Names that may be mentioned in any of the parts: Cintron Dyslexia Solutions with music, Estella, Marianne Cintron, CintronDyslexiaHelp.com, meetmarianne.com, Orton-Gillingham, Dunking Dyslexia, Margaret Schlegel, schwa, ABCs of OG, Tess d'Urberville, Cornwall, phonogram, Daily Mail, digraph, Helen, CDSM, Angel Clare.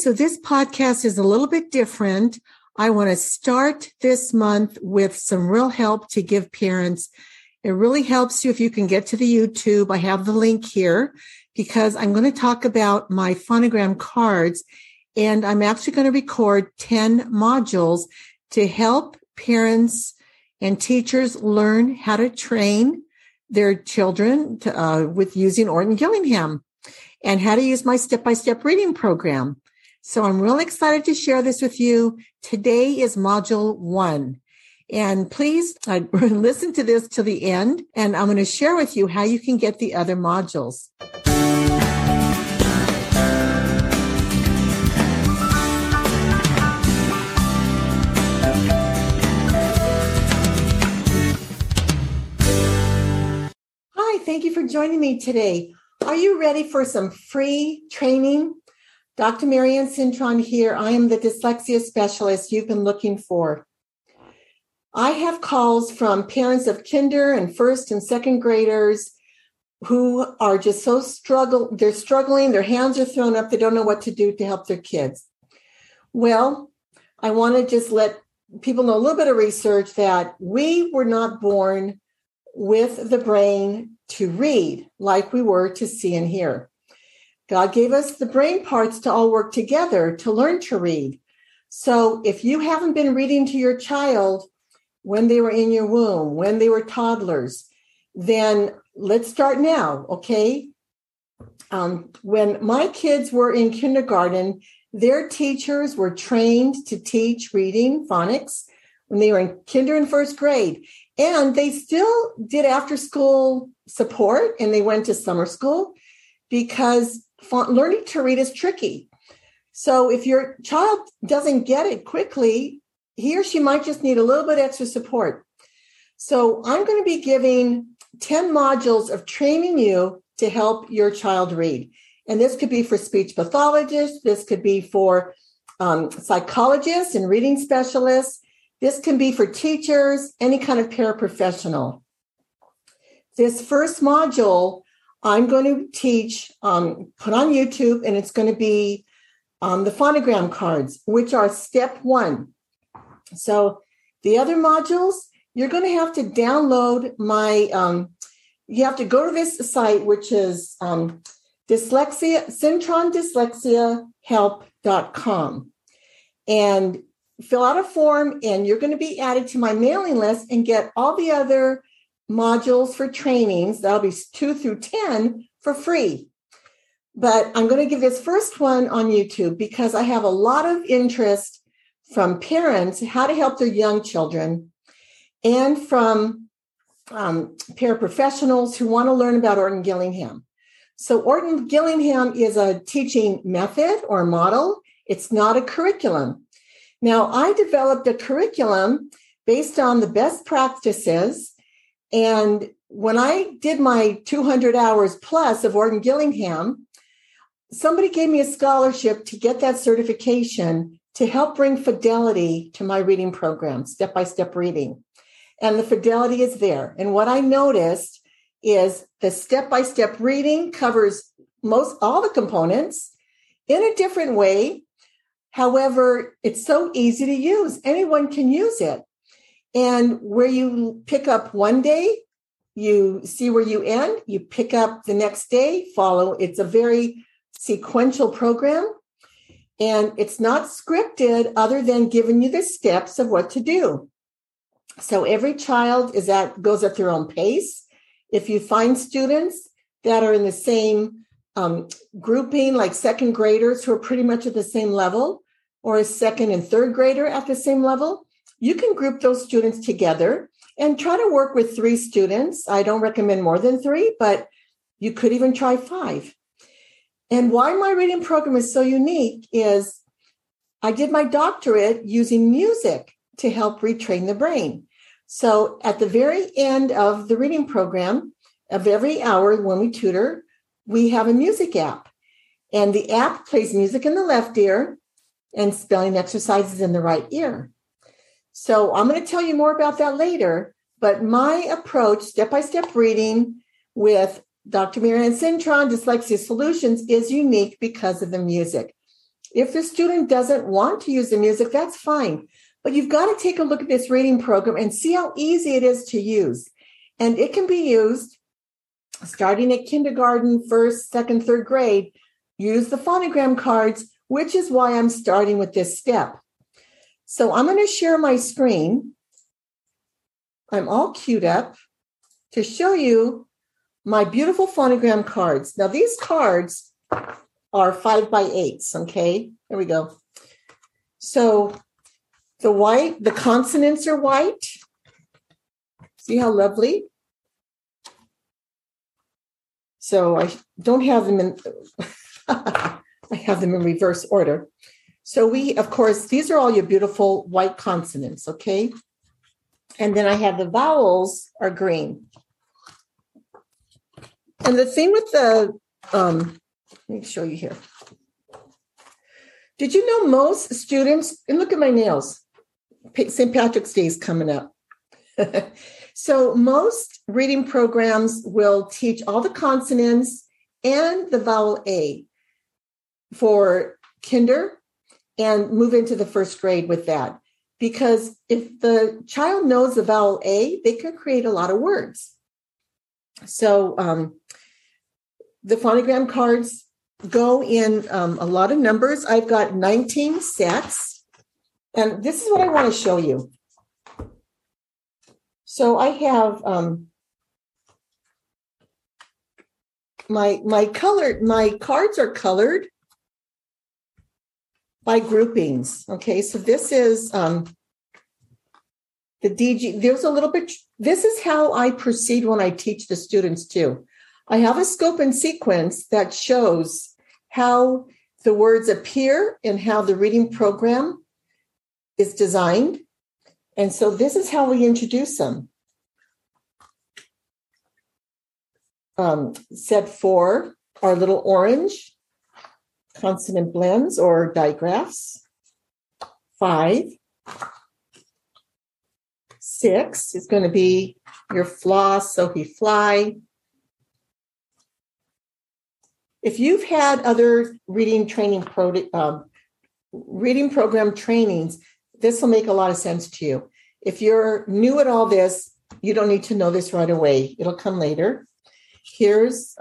so this podcast is a little bit different. I want to start this month with some real help to give parents. It really helps you if you can get to the YouTube. I have the link here because I'm going to talk about my phonogram cards, and I'm actually going to record 10 modules to help parents and teachers learn how to train their children to, with using Orton-Gillingham, and how to use my step-by-step reading program. So I'm really excited to share this with you. Today is module 1. And please listen to this till the end, and I'm going to share with you how you can get the other modules. Hi, thank you for joining me today. Are you ready for some free training? Dr. Marianne Cintron here. I am the dyslexia specialist you've been looking for. I have calls from parents of kinder and first and second graders who are just so struggling, their hands are thrown up, they don't know what to do to help their kids. Well, I want to just let people know a little bit of research that we were not born with the brain to read like we were to see and hear. God gave us the brain parts to all work together to learn to read. So if you haven't been reading to your child when they were in your womb, when they were toddlers, then let's start now, okay? When my kids were in kindergarten, their teachers were trained to teach reading phonics when they were in kinder and first grade. And they still did after-school support, and they went to summer school because learning to read is tricky. So if your child doesn't get it quickly, he or she might just need a little bit extra support. So I'm going to be giving 10 modules of training you to help your child read. And this could be for speech pathologists. This could be for psychologists and reading specialists. This can be for teachers, any kind of paraprofessional. This first module, I'm going to teach, put on YouTube, and it's going to be the phonogram cards, which are step 1. So the other modules, you're going to have to download my, you have to go to this site, which is CintronDyslexiaHelp.com, and fill out a form, and you're going to be added to my mailing list and get all the other modules for trainings. That'll be 2 through 10 for free. But I'm going to give this first one on YouTube because I have a lot of interest from parents, how to help their young children, and from paraprofessionals who want to learn about Orton-Gillingham. So Orton-Gillingham is a teaching method or model. It's not a curriculum. Now, I developed a curriculum based on the best practices. And when I did my 200 hours plus of Orton-Gillingham, somebody gave me a scholarship to get that certification to help bring fidelity to my reading program, step-by-step reading. And the fidelity is there. And what I noticed is the step-by-step reading covers most all the components in a different way. However, it's so easy to use. Anyone can use it. And where you pick up one day, you see where you end, you pick up the next day, follow. It's a very sequential program. And it's not scripted other than giving you the steps of what to do. So every child goes at their own pace. If you find students that are in the same grouping, like second graders who are pretty much at the same level, or a second and third grader at the same level, you can group those students together and try to work with 3 students. I don't recommend more than 3, but you could even try 5. And why my reading program is so unique is I did my doctorate using music to help retrain the brain. So at the very end of the reading program, of every hour when we tutor, we have a music app. And the app plays music in the left ear and spelling exercises in the right ear. So I'm going to tell you more about that later. But my approach, step-by-step reading with Dr. Marianne Cintron, Dyslexia Solutions, is unique because of the music. If the student doesn't want to use the music, that's fine. But you've got to take a look at this reading program and see how easy it is to use. And it can be used starting at kindergarten, first, second, third grade. Use the phonogram cards, which is why I'm starting with this step. So I'm going to share my screen. I'm all queued up to show you my beautiful phonogram cards. Now, these cards are 5x8s, okay? There we go. So the white, the consonants are white. See how lovely? So I don't have them in, I have them in reverse order. So we, of course, these are all your beautiful white consonants, okay? And then I have the vowels are green. And the thing with the, let me show you here. Did you know most students, and look at my nails, St. Patrick's Day is coming up. So most reading programs will teach all the consonants and the vowel A for kinder and move into the first grade with that. Because if the child knows the vowel A, they can create a lot of words. So the phonogram cards go in a lot of numbers. I've got 19 sets. And this is what I want to show you. So I have my cards are colored by groupings. Okay, so this is the DG. There's a little bit. This is how I proceed when I teach the students too. I have a scope and sequence that shows how the words appear and how the reading program is designed. And so this is how we introduce them. Set 4, our little orange consonant blends or digraphs. 5, 6 is going to be your floss, so he fly. If you've had other reading program trainings, this will make a lot of sense to you. If you're new at all this, you don't need to know this right away. It'll come later. Here's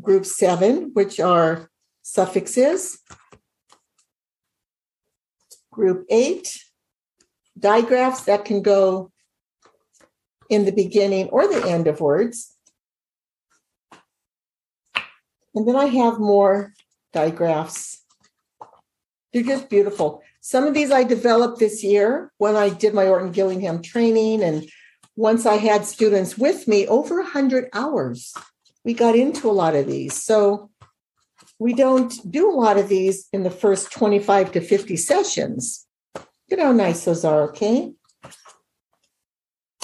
group 7, which are suffixes. Group 8, digraphs that can go in the beginning or the end of words. And then I have more digraphs. They're just beautiful. Some of these I developed this year when I did my Orton-Gillingham training. And once I had students with me, over 100 hours, we got into a lot of these. So we don't do a lot of these in the first 25 to 50 sessions. Look at how nice those are, okay?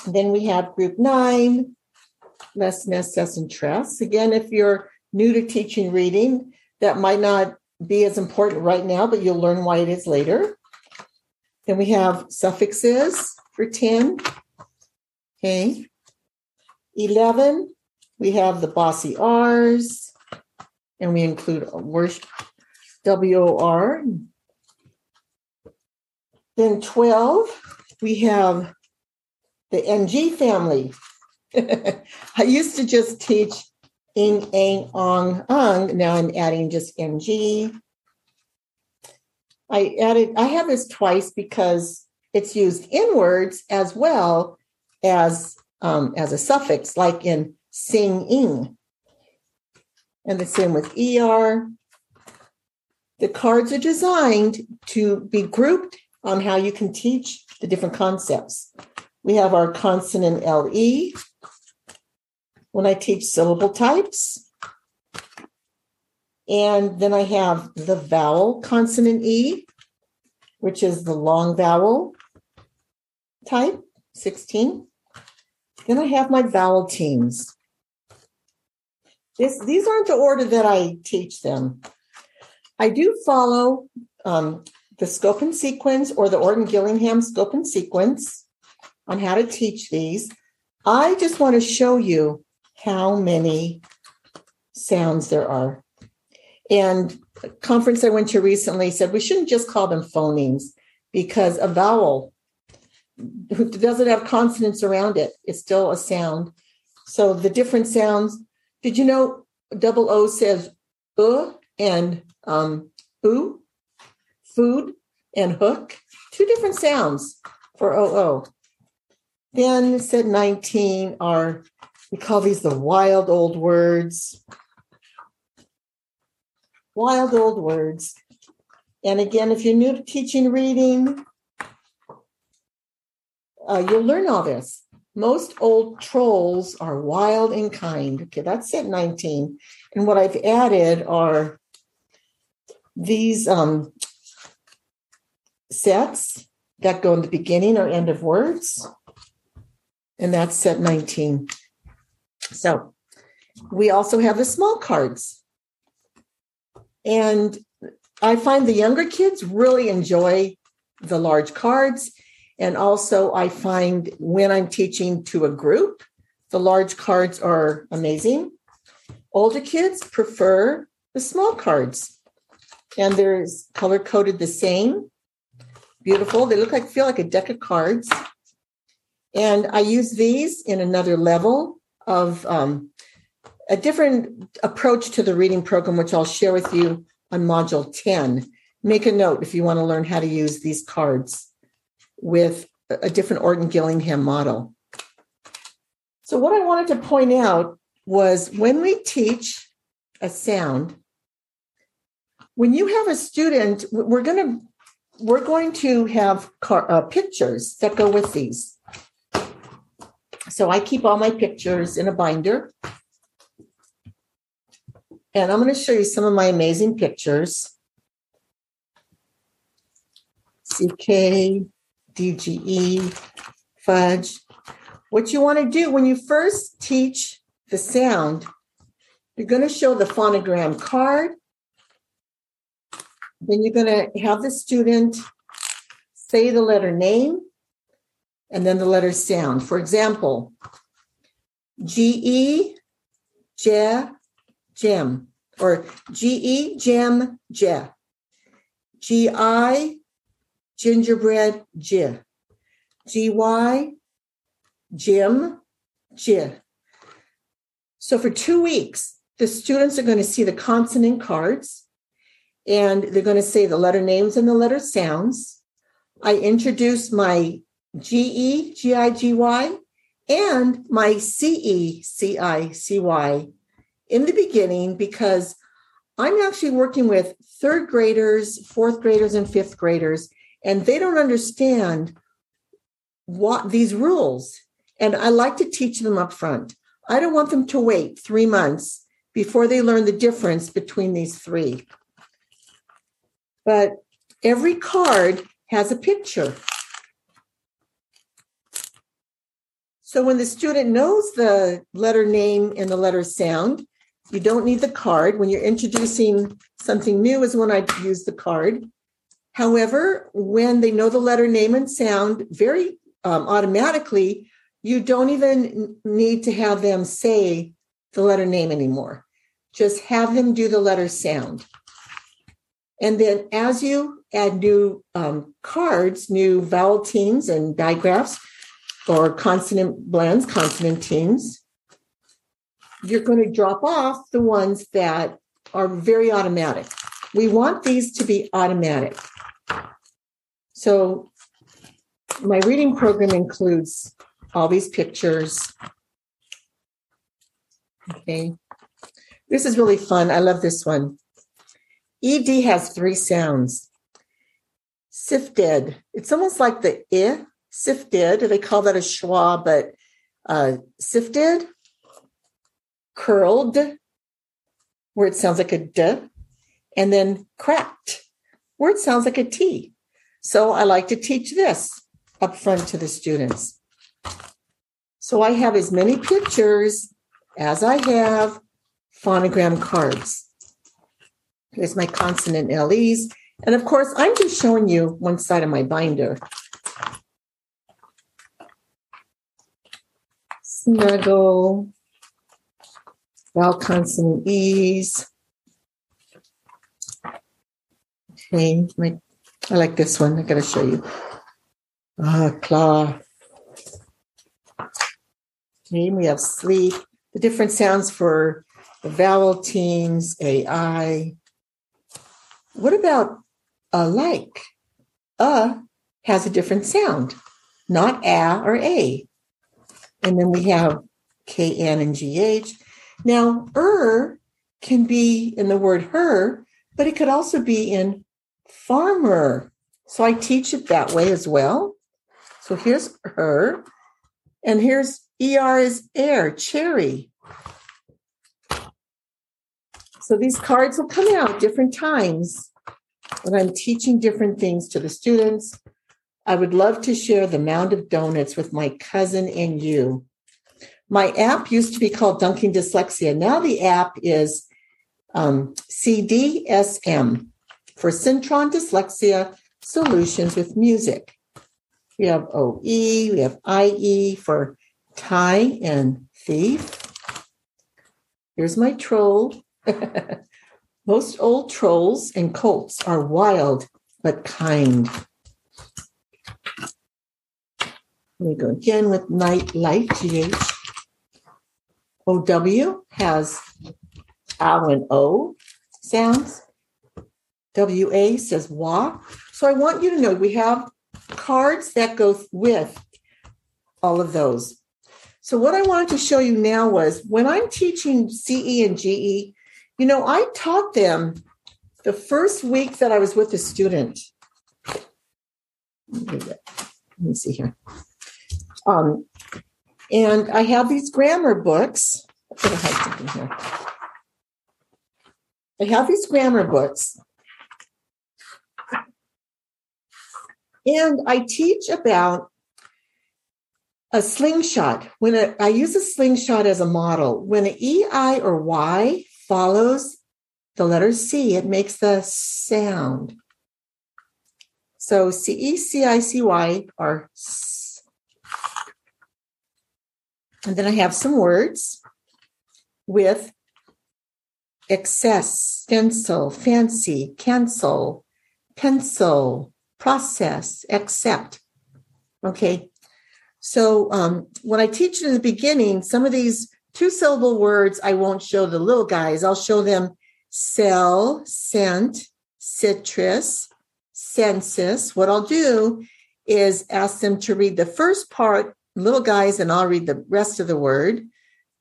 Then we have group 9, less, ness, cess, and tress. Again, if you're new to teaching reading, that might not be as important right now, but you'll learn why it is later. Then we have suffixes for 10. Okay. 11, we have the bossy R's, and we include WOR. Then 12, we have the NG family. I used to just teach ing, ang, ong, ung. Now I'm adding just ng. I have this twice because it's used in words as well as a suffix, like in sing, ing. And the same with er. The cards are designed to be grouped on how you can teach the different concepts. We have our consonant LE. When I teach syllable types. And then I have the vowel consonant E, which is the long vowel type, 16. Then I have my vowel teams. These aren't the order that I teach them. I do follow the scope and sequence or the Orton-Gillingham scope and sequence on how to teach these. I just want to show you how many sounds there are. And a conference I went to recently said we shouldn't just call them phonemes, because a vowel doesn't have consonants around it. It's still a sound. So the different sounds. Did you know double O says and oo, food and hook? Two different sounds for OO. Then it said 19 are, we call these the wild old words. Wild old words. And again, if you're new to teaching reading, you'll learn all this. Most old trolls are wild in kind. Okay, that's at 19. And what I've added are these sets that go in the beginning or end of words. And that's set 19. So we also have the small cards. And I find the younger kids really enjoy the large cards. And also I find when I'm teaching to a group, the large cards are amazing. Older kids prefer the small cards. And they're color-coded the same. Beautiful. They feel like a deck of cards. And I use these in another level of a different approach to the reading program, which I'll share with you on Module 10. Make a note if you want to learn how to use these cards with a different Orton-Gillingham model. So what I wanted to point out was when we teach a sound, when you have a student, we're going to have pictures that go with these. So I keep all my pictures in a binder. And I'm going to show you some of my amazing pictures. CK, DGE, fudge. What you want to do when you first teach the sound, you're going to show the phonogram card. Then you're going to have the student say the letter name and then the letter sound. For example, G-E, J, Gem, or G-E, Gem, J. G-I, Gingerbread, J. G-Y, Jim, J. So for 2 weeks, the students are going to see the consonant cards, and they're going to say the letter names and the letter sounds. I introduce my G-E, G-I-G-Y, and my C-E, C-I-C-Y, in the beginning, because I'm actually working with third graders, fourth graders, and fifth graders, and they don't understand what these rules. And I like to teach them up front. I don't want them to wait 3 months before they learn the difference between these three. But every card has a picture. So when the student knows the letter name and the letter sound, you don't need the card. When you're introducing something new is when I use the card. However, when they know the letter name and sound very automatically, you don't even need to have them say the letter name anymore. Just have them do the letter sound. And then as you add new cards, new vowel teams and digraphs or consonant blends, consonant teams, you're going to drop off the ones that are very automatic. We want these to be automatic. So my reading program includes all these pictures. Okay. This is really fun. I love this one. ED has three sounds. Sifted. It's almost like the I, sifted. They call that a schwa, but sifted. Curled, where it sounds like a D, and then cracked, where it sounds like a T. So I like to teach this up front to the students. So I have as many pictures as I have phonogram cards. Here's my consonant LEs. And of course, I'm just showing you one side of my binder. Snuggle. Vowel consonant E's, name. I like this one. I'm going to show you. Claw. We have sleep. The different sounds for the vowel teams, AI. What about like? Has a different sound, not a or a. And then we have K, N, and GH. Now, can be in the word her, but it could also be in farmer. So I teach it that way as well. So here's her. And here's ER is air, cherry. So these cards will come out different times when I'm teaching different things to the students. I would love to share the mound of donuts with my cousin and you. My app used to be called Dunking Dyslexia. Now the app is CDSM for Cintron Dyslexia Solutions with Music. We have OE, we have IE for tie and thief. Here's my troll. Most old trolls and colts are wild but kind. We go again with night light, GH. OW has ow and O sounds. WA says wah. So I want you to know we have cards that go with all of those. So what I wanted to show you now was when I'm teaching CE and GE, you know, I taught them the first week that I was with a student. Let me see here. And I have these grammar books. And I teach about a slingshot. When I use a slingshot as a model, when an E, I, or Y follows the letter C, it makes the sound. So C, E, C, I, C, Y are S. And then I have some words with excess, stencil, fancy, cancel, pencil, process, accept. Okay. So when I teach it in the beginning, some of these two-syllable words, I won't show the little guys. I'll show them cell, scent, citrus, census. What I'll do is ask them to read the first part, little guys, and I'll read the rest of the word.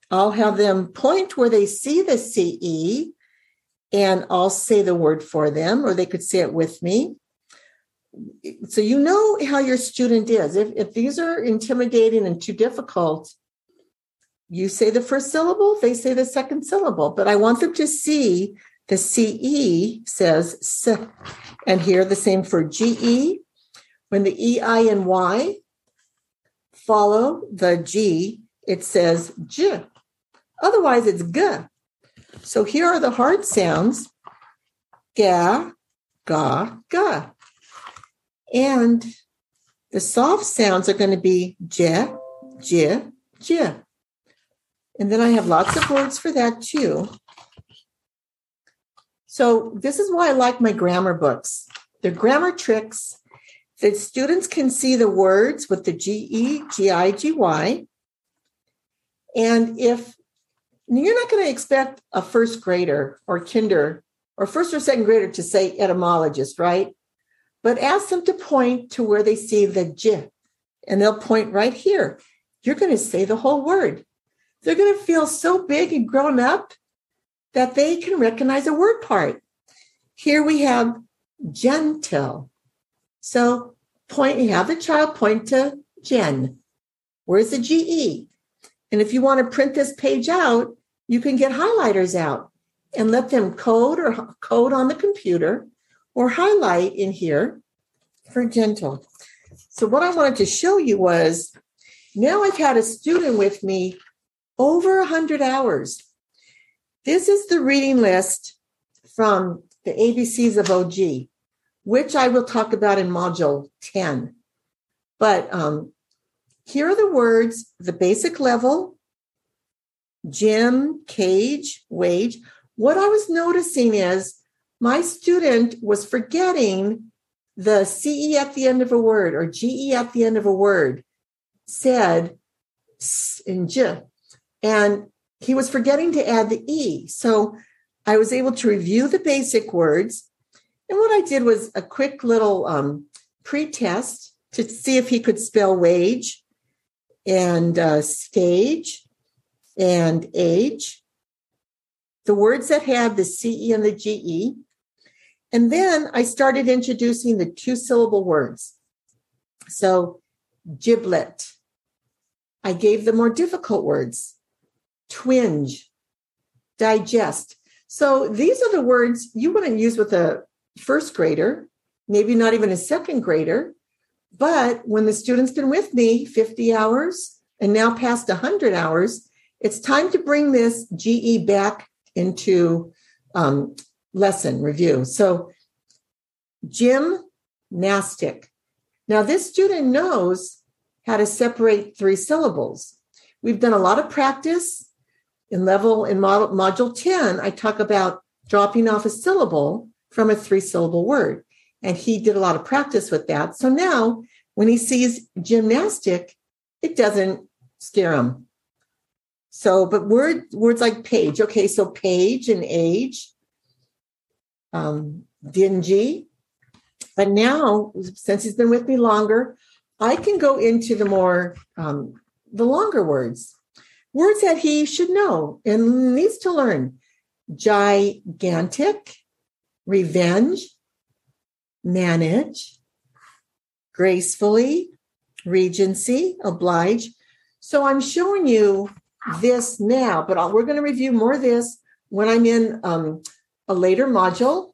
I'll have them point where they see the CE, and I'll say the word for them, or they could say it with me. So you know how your student is. If these are intimidating and too difficult, you say the first syllable, they say the second syllable. But I want them to see the CE says S, and here the same for GE. When the E, I, and Y follow the G, it says J. Otherwise, it's G. So here are the hard sounds. Ga, ga, ga. And the soft sounds are going to be j, j, j. And then I have lots of words for that too. So this is why I like my grammar books. They're grammar tricks that students can see the words with the GE, GI, GY. And if you're not going to expect a first grader or kinder or first or second grader to say etymologist, right? But ask them to point to where they see the J, and they'll point right here. You're going to say the whole word. They're going to feel so big and grown up that they can recognize a word part. Here we have gentle. So point, you have the child point to Jen. Where's the GE? And if you want to print this page out, you can get highlighters out and let them code on the computer, or highlight in here for gentle. So what I wanted to show you was, now I've had a student with me over 100 hours. This is the reading list from the ABCs of OG, which I will talk about in Module 10. But here are the words, the basic level, gym, cage, wage. What I was noticing is my student was forgetting the CE at the end of a word or GE at the end of a word, said in J, and he was forgetting to add the E. So I was able to review the basic words. And what I did was a quick little pretest to see if he could spell wage and stage and age, the words that had the CE and the GE. And then I started introducing the two-syllable words. So giblet. I gave the more difficult words. Twinge. Digest. So these are the words you wouldn't use with a first grader, maybe not even a second grader. But when the student's been with me 50 hours and now past 100 hours, it's time to bring this GE back into lesson review. So gymnastic. Now, this student knows how to separate three syllables. We've done a lot of practice. In module 10, I talk about dropping off a syllable from a three-syllable word. And he did a lot of practice with that. So now when he sees gymnastic, it doesn't scare him. So, but words like page. Okay, so page and age, dingy. But now, since he's been with me longer, I can go into the more, the longer words. Words that he should know and needs to learn. Gigantic, revenge, manage, gracefully, regency, oblige. So I'm showing you this now, but we're going to review more of this when I'm in a later module.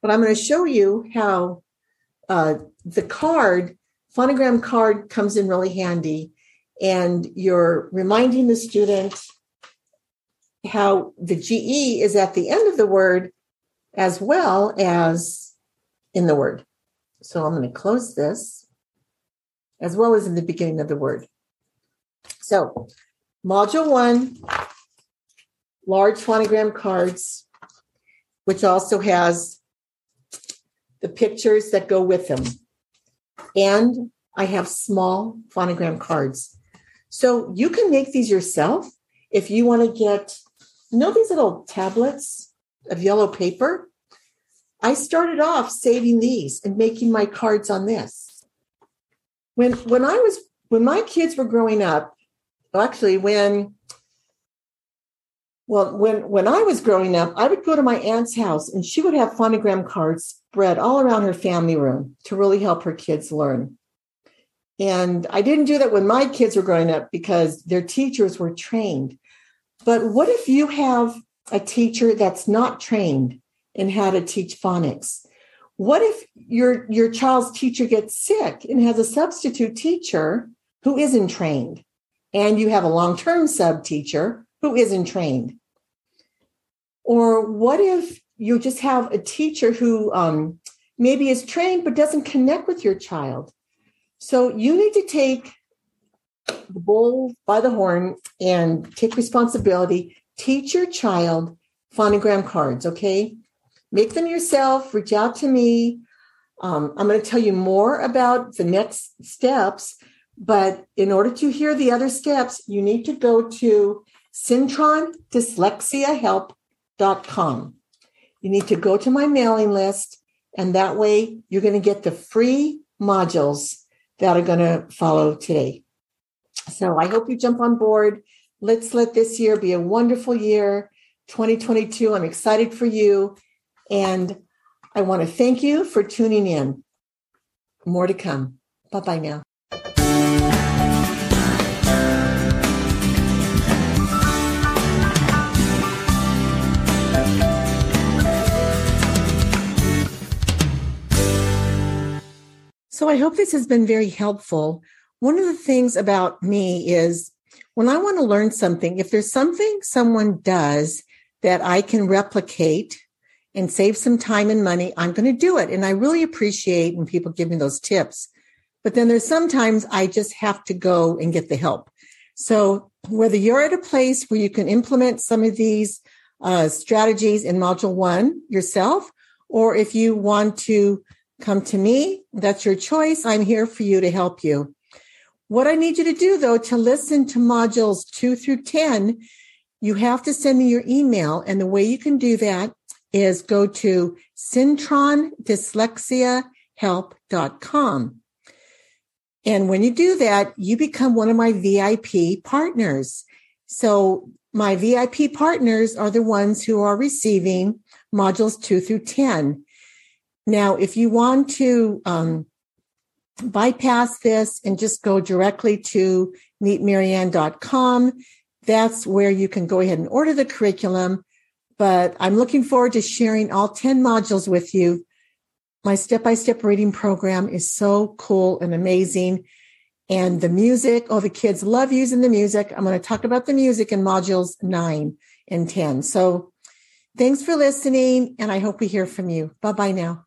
But I'm going to show you how the card, phonogram card, comes in really handy. And you're reminding the student how the GE is at the end of the word as well as in the word. So I'm going to close this, as well as in the beginning of the word. So module 1, large phonogram cards, which also has the pictures that go with them. And I have small phonogram cards. So you can make these yourself if you want to get, you know, these little tablets of yellow paper. I started off saving these and making my cards on this. When my kids were growing up, when I was growing up, I would go to my aunt's house and she would have phonogram cards spread all around her family room to really help her kids learn. And I didn't do that when my kids were growing up because their teachers were trained. But what if you have a teacher that's not trained and how to teach phonics? What if your child's teacher gets sick and has a substitute teacher who isn't trained, and you have a long-term sub teacher who isn't trained? Or what if you just have a teacher who maybe is trained but doesn't connect with your child? So you need to take the bull by the horn and take responsibility. Teach your child phonogram cards, okay? Make them yourself. Reach out to me. I'm going to tell you more about the next steps. But in order to hear the other steps, you need to go to CintronDyslexiaHelp.com. You need to go to my mailing list, and that way you're going to get the free modules that are going to follow today. So I hope you jump on board. Let's let this year be a wonderful year, 2022. I'm excited for you. And I want to thank you for tuning in. More to come. Bye-bye now. So I hope this has been very helpful. One of the things about me is when I want to learn something, if there's something someone does that I can replicate and save some time and money, I'm going to do it. And I really appreciate when people give me those tips. But then there's sometimes I just have to go and get the help. So whether you're at a place where you can implement some of these strategies in module 1 yourself, or if you want to come to me, that's your choice. I'm here for you to help you. What I need you to do, though, to listen to modules 2 through 10, you have to send me your email. And the way you can do that is go to CintronDyslexiaHelp.com. And when you do that, you become one of my VIP partners. So my VIP partners are the ones who are receiving modules 2 through 10. Now, if you want to bypass this and just go directly to meetmarianne.com, that's where you can go ahead and order the curriculum. But I'm looking forward to sharing all 10 modules with you. My step-by-step reading program is so cool and amazing. And the music, the kids love using the music. I'm going to talk about the music in modules 9 and 10. So thanks for listening, and I hope we hear from you. Bye-bye now.